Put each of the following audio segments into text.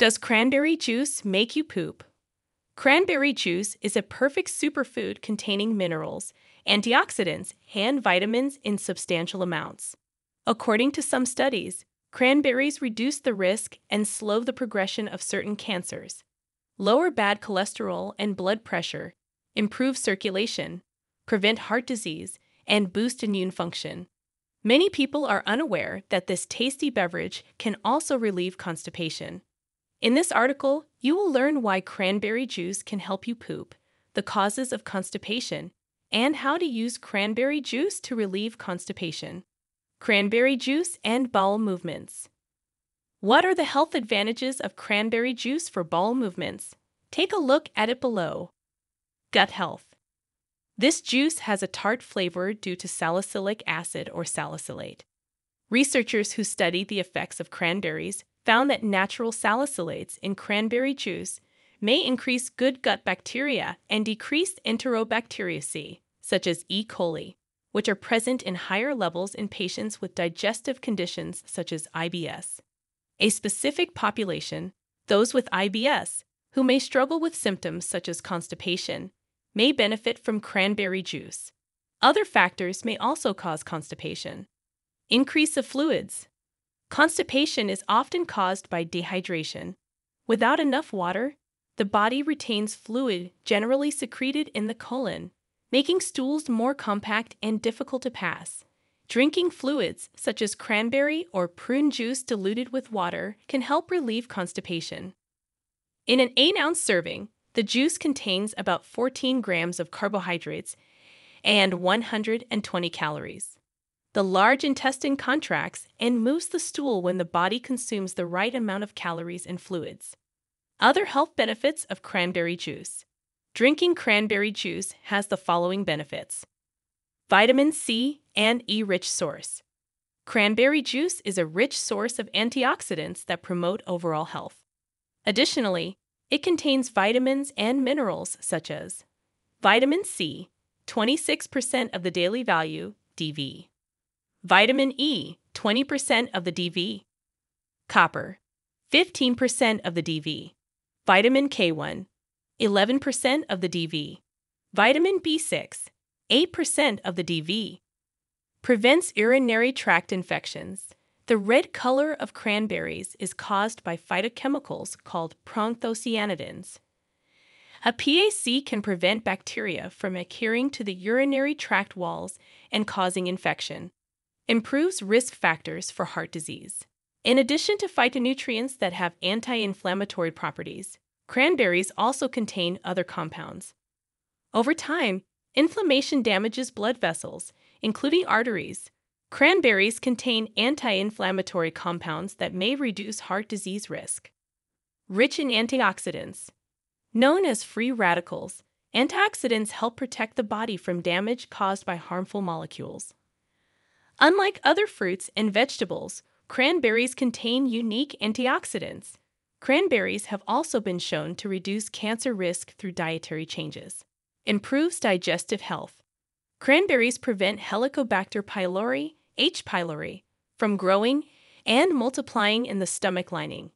Does cranberry juice make you poop? Cranberry juice is a perfect superfood containing minerals, antioxidants, and vitamins in substantial amounts. According to some studies, cranberries reduce the risk and slow the progression of certain cancers, lower bad cholesterol and blood pressure, improve circulation, prevent heart disease, and boost immune function. Many people are unaware that this tasty beverage can also relieve constipation. In this article, you will learn why cranberry juice can help you poop, the causes of constipation, and how to use cranberry juice to relieve constipation. Cranberry juice and bowel movements. What are the health advantages of cranberry juice for bowel movements? Take a look at it below. Gut health. This juice has a tart flavor due to salicylic acid or salicylate. Researchers who studied the effects of cranberries found that natural salicylates in cranberry juice may increase good gut bacteria and decrease Enterobacteriaceae, such as E. coli, which are present in higher levels in patients with digestive conditions such as IBS. A specific population, those with IBS, who may struggle with symptoms such as constipation, may benefit from cranberry juice. Other factors may also cause constipation. Increase of fluids. Constipation is often caused by dehydration. Without enough water, the body retains fluid generally secreted in the colon, making stools more compact and difficult to pass. Drinking fluids, such as cranberry or prune juice diluted with water, can help relieve constipation. In an 8-ounce serving, the juice contains about 14 grams of carbohydrates and 120 calories. The large intestine contracts and moves the stool when the body consumes the right amount of calories and fluids. Other health benefits of cranberry juice. Drinking cranberry juice has the following benefits. Vitamin C and E-rich source. Cranberry juice is a rich source of antioxidants that promote overall health. Additionally, it contains vitamins and minerals such as vitamin C, 26% of the daily value, DV. Vitamin E, 20% of the DV. Copper, 15% of the DV. Vitamin K1, 11% of the DV. Vitamin B6, 8% of the DV. Prevents urinary tract infections. The red color of cranberries is caused by phytochemicals called proanthocyanidins. A PAC can prevent bacteria from adhering to the urinary tract walls and causing infection. Improves risk factors for heart disease. In addition to phytonutrients that have anti-inflammatory properties, cranberries also contain other compounds. Over time, inflammation damages blood vessels, including arteries. Cranberries contain anti-inflammatory compounds that may reduce heart disease risk. Rich in antioxidants. Known as free radicals, antioxidants help protect the body from damage caused by harmful molecules. Unlike other fruits and vegetables, cranberries contain unique antioxidants. Cranberries have also been shown to reduce cancer risk through dietary changes. Improves digestive health. Cranberries prevent Helicobacter pylori, H. pylori, from growing and multiplying in the stomach lining.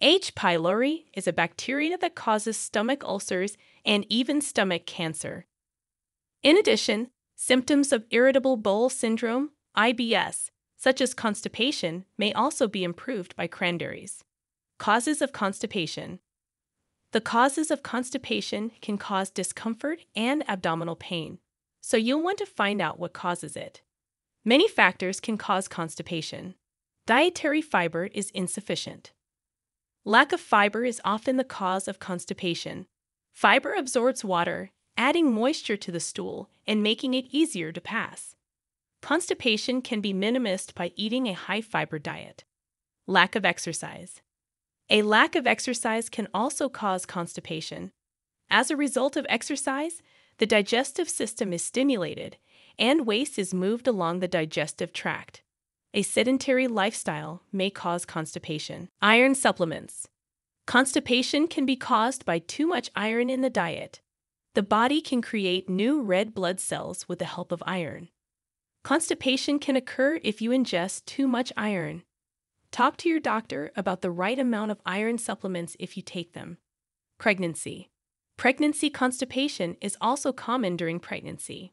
H. pylori is a bacteria that causes stomach ulcers and even stomach cancer. In addition, symptoms of irritable bowel syndrome, IBS, such as constipation, may also be improved by cranberries. Causes of constipation. The causes of constipation can cause discomfort and abdominal pain, so you'll want to find out what causes it. Many factors can cause constipation. Dietary fiber is insufficient. Lack of fiber is often the cause of constipation. Fiber absorbs water, adding moisture to the stool and making it easier to pass. Constipation can be minimized by eating a high-fiber diet. Lack of exercise. A lack of exercise can also cause constipation. As a result of exercise, the digestive system is stimulated and waste is moved along the digestive tract. A sedentary lifestyle may cause constipation. Iron supplements. Constipation can be caused by too much iron in the diet. The body can create new red blood cells with the help of iron. Constipation can occur if you ingest too much iron. Talk to your doctor about the right amount of iron supplements if you take them. Pregnancy. Pregnancy constipation is also common during pregnancy.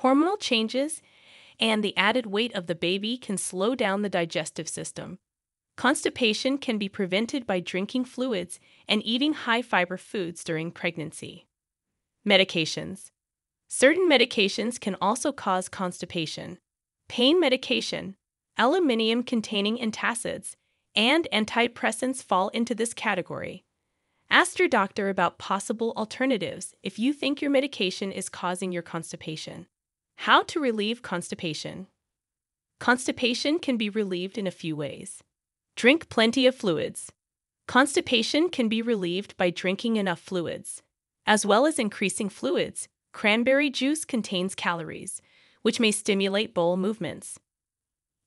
Hormonal changes and the added weight of the baby can slow down the digestive system. Constipation can be prevented by drinking fluids and eating high-fiber foods during pregnancy. Medications. Certain medications can also cause constipation. Pain medication, aluminium-containing antacids, and antidepressants fall into this category. Ask your doctor about possible alternatives if you think your medication is causing your constipation. How to relieve constipation. Constipation can be relieved in a few ways. Drink plenty of fluids. Constipation can be relieved by drinking enough fluids, as well as increasing fluids. Cranberry juice contains calories, which may stimulate bowel movements.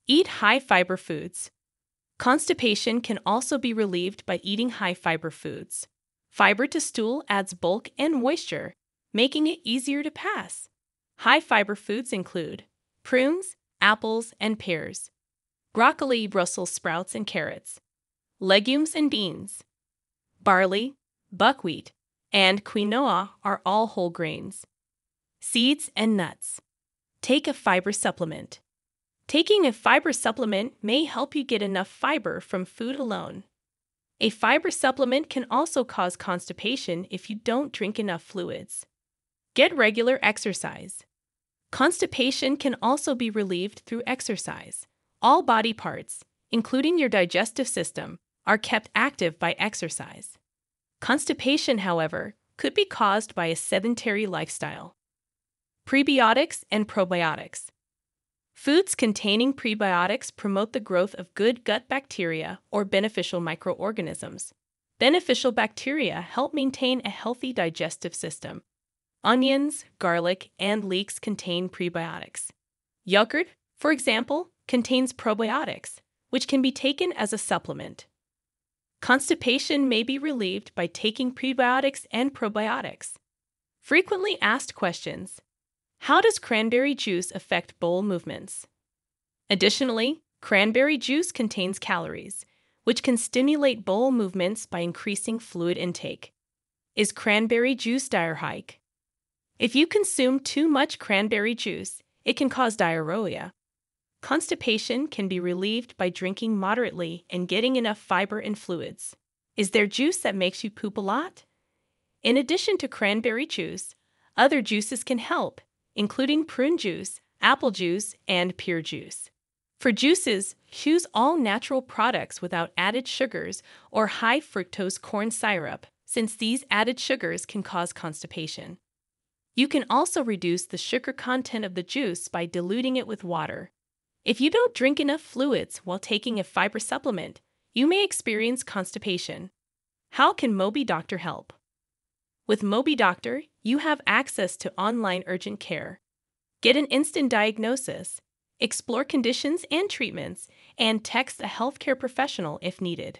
Eat high-fiber foods. Constipation can also be relieved by eating high-fiber foods. Fiber to stool adds bulk and moisture, making it easier to pass. High-fiber foods include prunes, apples, and pears, broccoli, Brussels sprouts, and carrots, legumes and beans, barley, buckwheat, and quinoa are all whole grains, seeds, and nuts. Take a fiber supplement. Taking a fiber supplement may help you get enough fiber from food alone. A fiber supplement can also cause constipation if you don't drink enough fluids. Get regular exercise. Constipation can also be relieved through exercise. All body parts, including your digestive system, are kept active by exercise. Constipation, however, could be caused by a sedentary lifestyle. Prebiotics and probiotics. Foods containing prebiotics promote the growth of good gut bacteria or beneficial microorganisms. Beneficial bacteria help maintain a healthy digestive system. Onions, garlic, and leeks contain prebiotics. Yogurt, for example, contains probiotics, which can be taken as a supplement. Constipation may be relieved by taking prebiotics and probiotics. Frequently asked questions. How does cranberry juice affect bowel movements? Additionally, cranberry juice contains calories, which can stimulate bowel movements by increasing fluid intake. Is cranberry juice diuretic? If you consume too much cranberry juice, it can cause diarrhea. Constipation can be relieved by drinking moderately and getting enough fiber and fluids. Is there juice that makes you poop a lot? In addition to cranberry juice, other juices can help, including prune juice, apple juice, and pear juice. For juices, choose all natural products without added sugars or high fructose corn syrup, since these added sugars can cause constipation. You can also reduce the sugar content of the juice by diluting it with water. If you don't drink enough fluids while taking a fiber supplement, you may experience constipation. How can MobiDoctor help? With MobiDoctor, you have access to online urgent care. Get an instant diagnosis, explore conditions and treatments, and text a healthcare professional if needed.